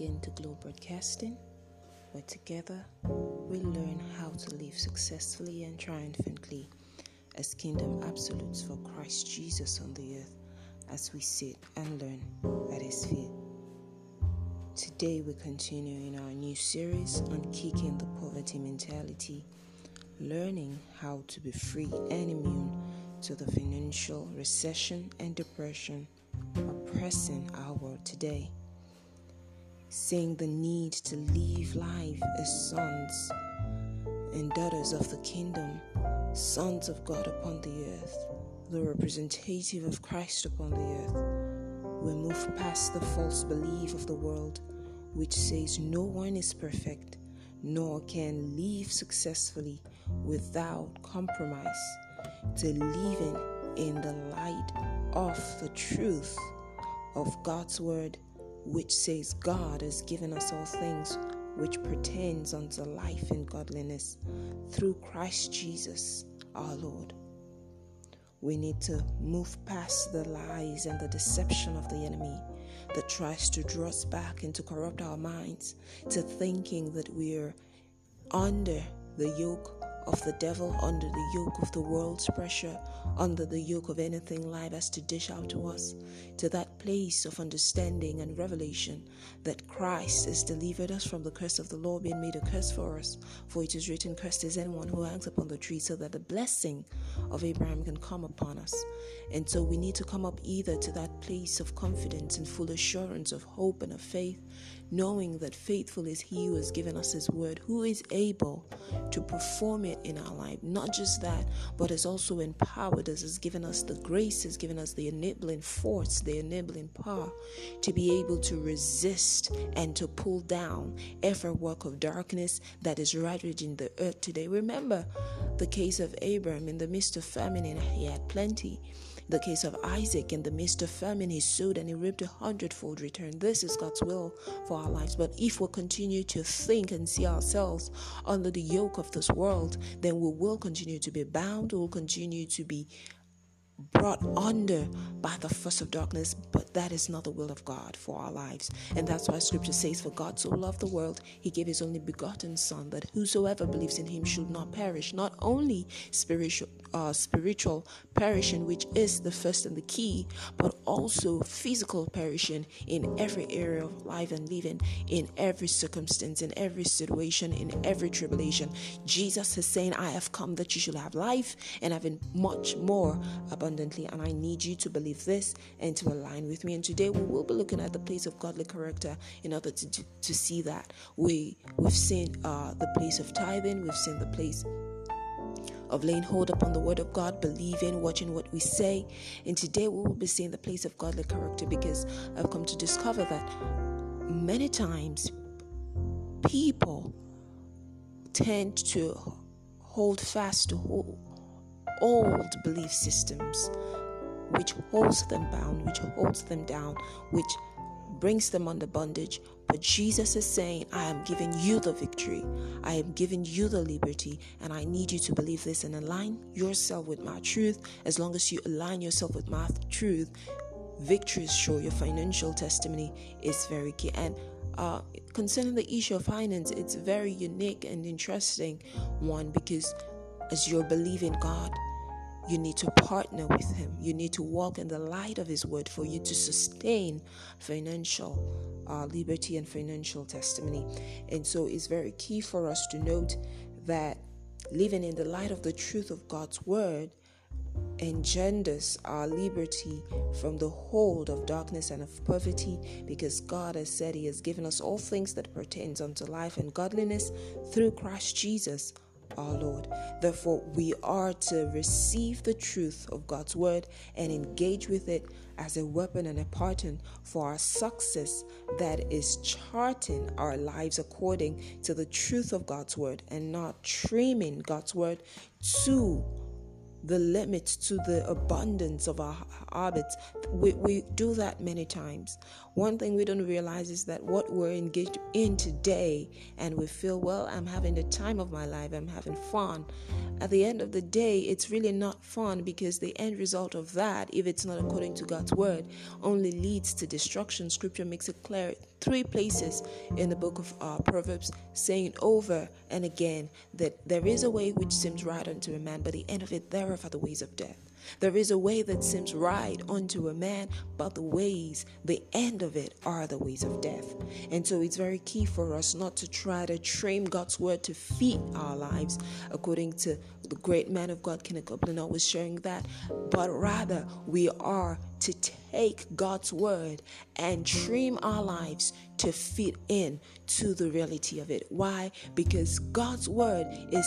again to Glow Broadcasting, where together we learn how to live successfully and triumphantly as kingdom absolutes for Christ Jesus on the earth as we sit and learn at His feet. Today we continue in our new series on Kicking the Poverty Mentality, learning how to be free and immune to the financial recession and depression oppressing our world today. Seeing the need to live life as sons and daughters of the kingdom, sons of God upon the earth, the representative of Christ upon the earth, we move past the false belief of the world which says no one is perfect nor can live successfully without compromise, to living in the light of the truth of God's word, which says God has given us all things which pertains unto life and godliness through Christ Jesus our Lord. We need to move past the lies and the deception of the enemy that tries to draw us back and to corrupt our minds to thinking that we are under the yoke of the devil, under the yoke of the world's pressure, under the yoke of anything life has to dish out to us, to that place of understanding and revelation that Christ has delivered us from the curse of the law being made a curse for us. For it is written, cursed is anyone who hangs upon the tree, so that the blessing of Abraham can come upon us. And so we need to come up either to that place of confidence and full assurance of hope and of faith, knowing that faithful is He who has given us His word, who is able to perform it in our life. Not just that, but has also empowered us, has given us the grace, has given us the enabling force, the enabling power to be able to resist and to pull down every work of darkness that is ravaging the earth today. Remember the case of Abraham in the midst of famine, and he had plenty. The case of Isaac, in the midst of famine, he sowed and he reaped 100-fold return. This is God's will for our lives. But if we continue to think and see ourselves under the yoke of this world, then we will continue to be bound, we will continue to be brought under by the force of darkness. But that is not the will of God for our lives, and that's why scripture says, for God so loved the world, He gave His only begotten Son, that whosoever believes in Him should not perish, not only spiritual perishing, which is the first and the key, but also physical perishing in every area of life and living, in every circumstance, in every situation, in every tribulation. Jesus is saying, I have come that you should have life and have it much more abundantly, and I need you to believe this and to align with me. And today we will be looking at the place of godly character in order to see that. We've seen the place of tithing, we've seen the place of laying hold upon the word of God, believing, watching what we say, and today we will be seeing the place of godly character, because I've come to discover that many times people tend to hold fast to old belief systems, which holds them bound, which holds them down, which brings them under bondage. But Jesus is saying, I am giving you the victory, I am giving you the liberty, and I need you to believe this and align yourself with my truth. As long as you align yourself with my truth, victory is sure. Your financial testimony is very key. And concerning the issue of finance, it's a very unique and interesting one, because as you're believing God, you need to partner with Him. You need to walk in the light of His word for you to sustain financial liberty and financial testimony. And so it's very key for us to note that living in the light of the truth of God's word engenders our liberty from the hold of darkness and of poverty, because God has said He has given us all things that pertains unto life and godliness through Christ Jesus our Lord. Therefore, we are to receive the truth of God's word and engage with it as a weapon and a pattern for our success that is charting our lives according to the truth of God's word, and not trimming God's word to the limits to the abundance of our habits. We do that many times. One thing we don't realize is that what we're engaged in today, and we feel, well, I'm having the time of my life, I'm having fun. At the end of the day, it's really not fun, because the end result of that, if it's not according to God's word, only leads to destruction. Scripture makes it clear three places in the book of Proverbs, saying over and again that there is a way which seems right unto a man, but the end of it thereof are the ways of death. There is a way that seems right unto a man, but the end of it are the ways of death. And so it's very key for us not to try to train God's word to feed our lives, according to the great man of God, Kenneth Copeland, always sharing that, but rather we are to take God's word and trim our lives to fit in to the reality of it. Why? Because God's word is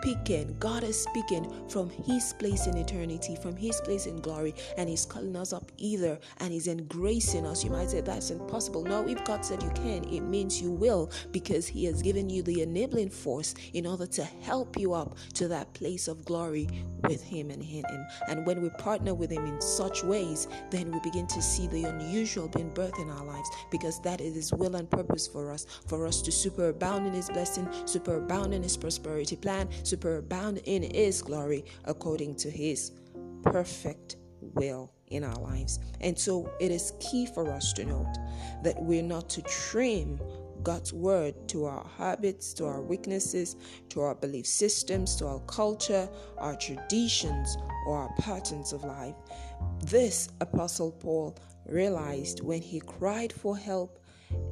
speaking. God is speaking from his place in eternity, from his place in glory, and he's calling us up either, and he's engracing us. You might say that's impossible. No, if God said you can, it means you will, because he has given you the enabling force in order to help you up to that place of glory with him and in him. And when we partner with him in such ways, then we begin to see the unusual being birthed in our lives, because that is his will and purpose for us to superabound in his blessing, superabound in his prosperity plan, superabound in his glory, according to his perfect will in our lives. And so it is key for us to note that we're not to trim God's word to our habits, to our weaknesses, to our belief systems, to our culture, our traditions, or our patterns of life. This Apostle Paul realized when he cried for help,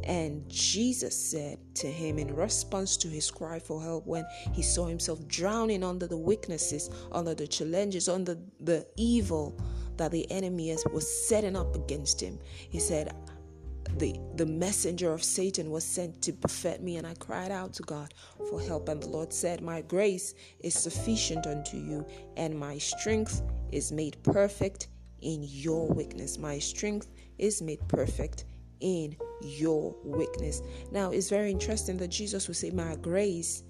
and Jesus said to him in response to his cry for help, when he saw himself drowning under the weaknesses, under the challenges, under the evil that the enemy was setting up against him. He said, The messenger of Satan was sent to buffet me, and I cried out to God for help. And the Lord said, my grace is sufficient unto you, and my strength is made perfect in your weakness. My strength is made perfect in your weakness. Now, it's very interesting that Jesus will say, my grace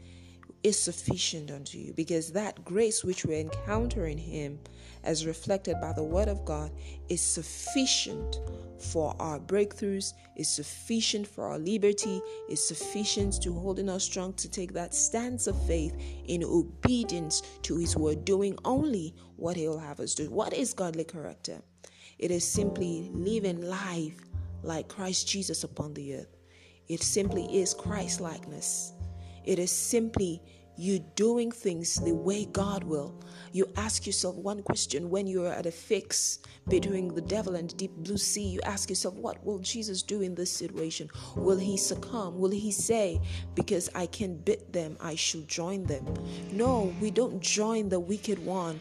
is sufficient unto you, because that grace which we're encountering him as reflected by the word of God is sufficient for our breakthroughs, is sufficient for our liberty, is sufficient to holding us strong to take that stance of faith in obedience to his word, doing only what he will have us do. What is godly character? It is simply living life like Christ Jesus upon the earth. It simply is Christ-likeness. It is simply you doing things the way God will. You ask yourself one question when you are at a fix between the devil and deep blue sea. You ask yourself, what will Jesus do in this situation? Will he succumb? Will he say, because I can beat them, I shall join them? No, we don't join the wicked one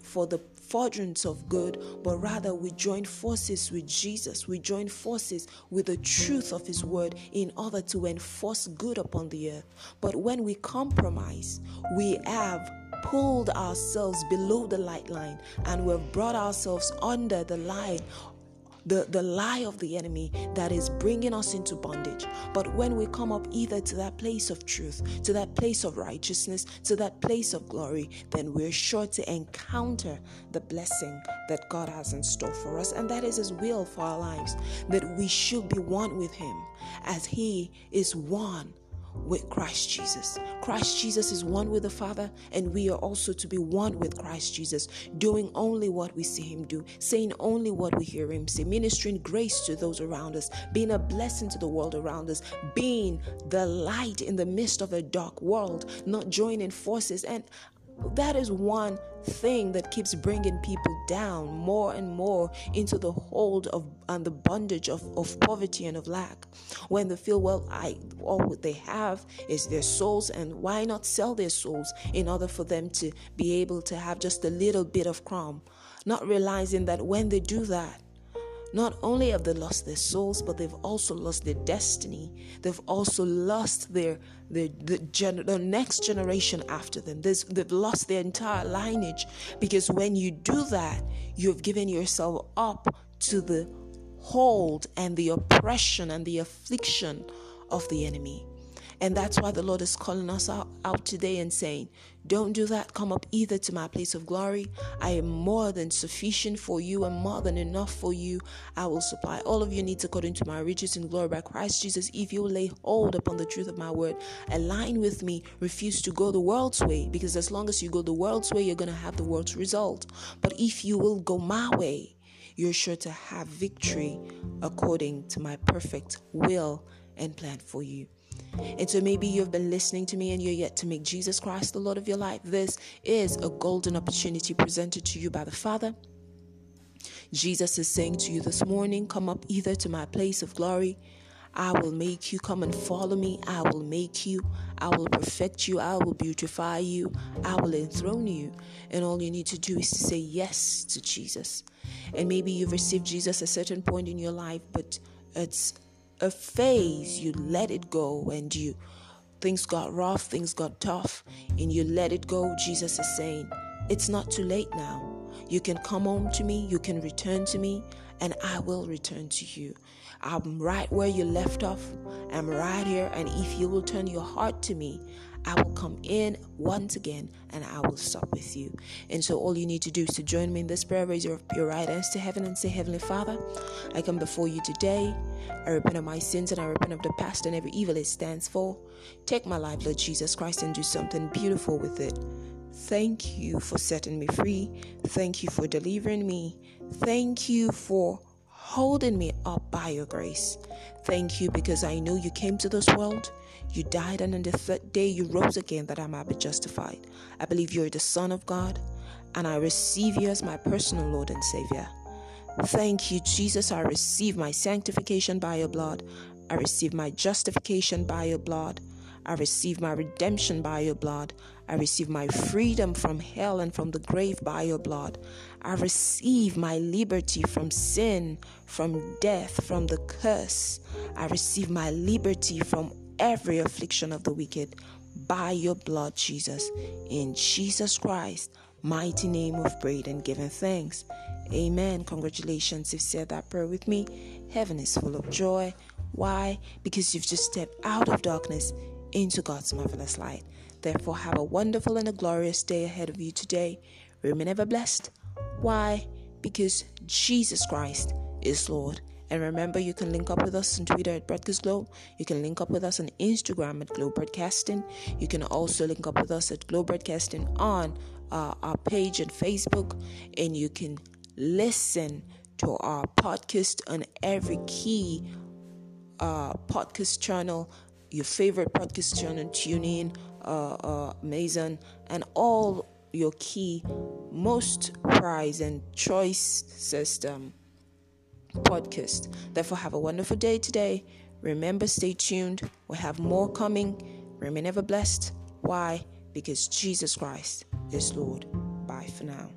for the fortunes of good, but rather we join forces with Jesus. We join forces with the truth of his word in order to enforce good upon the earth. But when we compromise, we have pulled ourselves below the light line, and we've brought ourselves under the line, the lie of the enemy that is bringing us into bondage. But when we come up either to that place of truth, to that place of righteousness, to that place of glory, then we're sure to encounter the blessing that God has in store for us. And that is his will for our lives, that we should be one with him as he is one with Christ Jesus. Christ Jesus is one with the Father, and we are also to be one with Christ Jesus, doing only what we see him do, saying only what we hear him say, ministering grace to those around us, being a blessing to the world around us, being the light in the midst of a dark world, not joining forces. And that is one thing that keeps bringing people down more and more into the hold of and the bondage of poverty and of lack, when they feel, well, all they have is their souls, and why not sell their souls in order for them to be able to have just a little bit of crumb, not realizing that when they do that, not only have they lost their souls, but they've also lost their destiny. They've also lost the next generation after them. They've lost their entire lineage, because when you do that, you've given yourself up to the hold and the oppression and the affliction of the enemy. And that's why the Lord is calling us out today and saying, don't do that. Come up either to my place of glory. I am more than sufficient for you and more than enough for you. I will supply all of your needs according to my riches and glory by Christ Jesus. If you lay hold upon the truth of my word, align with me, refuse to go the world's way, because as long as you go the world's way, you're going to have the world's result. But if you will go my way, you're sure to have victory according to my perfect will and plan for you. And so maybe you've been listening to me and you're yet to make Jesus Christ the Lord of your life. This is a golden opportunity presented to you by the Father. Jesus is saying to you this morning, come up either to my place of glory. I will make you come and follow me. I will make you. I will perfect you. I will beautify you. I will enthrone you. And all you need to do is to say yes to Jesus. And maybe you've received Jesus at a certain point in your life, but it's a phase. You let it go, and things got rough, things got tough, and you let it go. Jesus is saying, it's not too late now. You can come home to me, you can return to me, and I will return to you. I'm right where you left off. I'm right here, and if you will turn your heart to me, I will come in once again and I will sup with you. And so all you need to do is to join me in this prayer. Raise your right hands to heaven and say, Heavenly Father, I come before you today. I repent of my sins and I repent of the past and every evil it stands for. Take my life, Lord Jesus Christ, and do something beautiful with it. Thank you for setting me free. Thank you for delivering me. Thank you for holding me up by your grace. Thank you because I know you came to this world, you died, and on the third day you rose again that I might be justified. I believe you're the Son of God, and I receive you as my personal Lord and Savior. Thank you, Jesus. I receive my sanctification by your blood. I receive my justification by your blood. I receive my redemption by your blood. I receive my freedom from hell and from the grave by your blood. I receive my liberty from sin, from death, from the curse. I receive my liberty from every affliction of the wicked by your blood, Jesus. In Jesus Christ, mighty name of prayed and given thanks. Amen. Congratulations. You've said that prayer with me. Heaven is full of joy. Why? Because you've just stepped out of darkness into God's marvelous light. Therefore, have a wonderful and a glorious day ahead of you today. Remain ever blessed. Why? Because Jesus Christ is Lord. And remember, you can link up with us on Twitter at Broadcast Glow. You can link up with us on Instagram at Glow Broadcasting. You can also link up with us at Glow Broadcasting on our page on Facebook. And you can listen to our podcast on every key podcast channel, your favorite podcast channel, TuneIn, Amazon, and all your key, most prized and choice system podcast. Therefore, have a wonderful day today. Remember, stay tuned. We'll have more coming. Remain ever blessed. Why? Because Jesus Christ is Lord. Bye for now.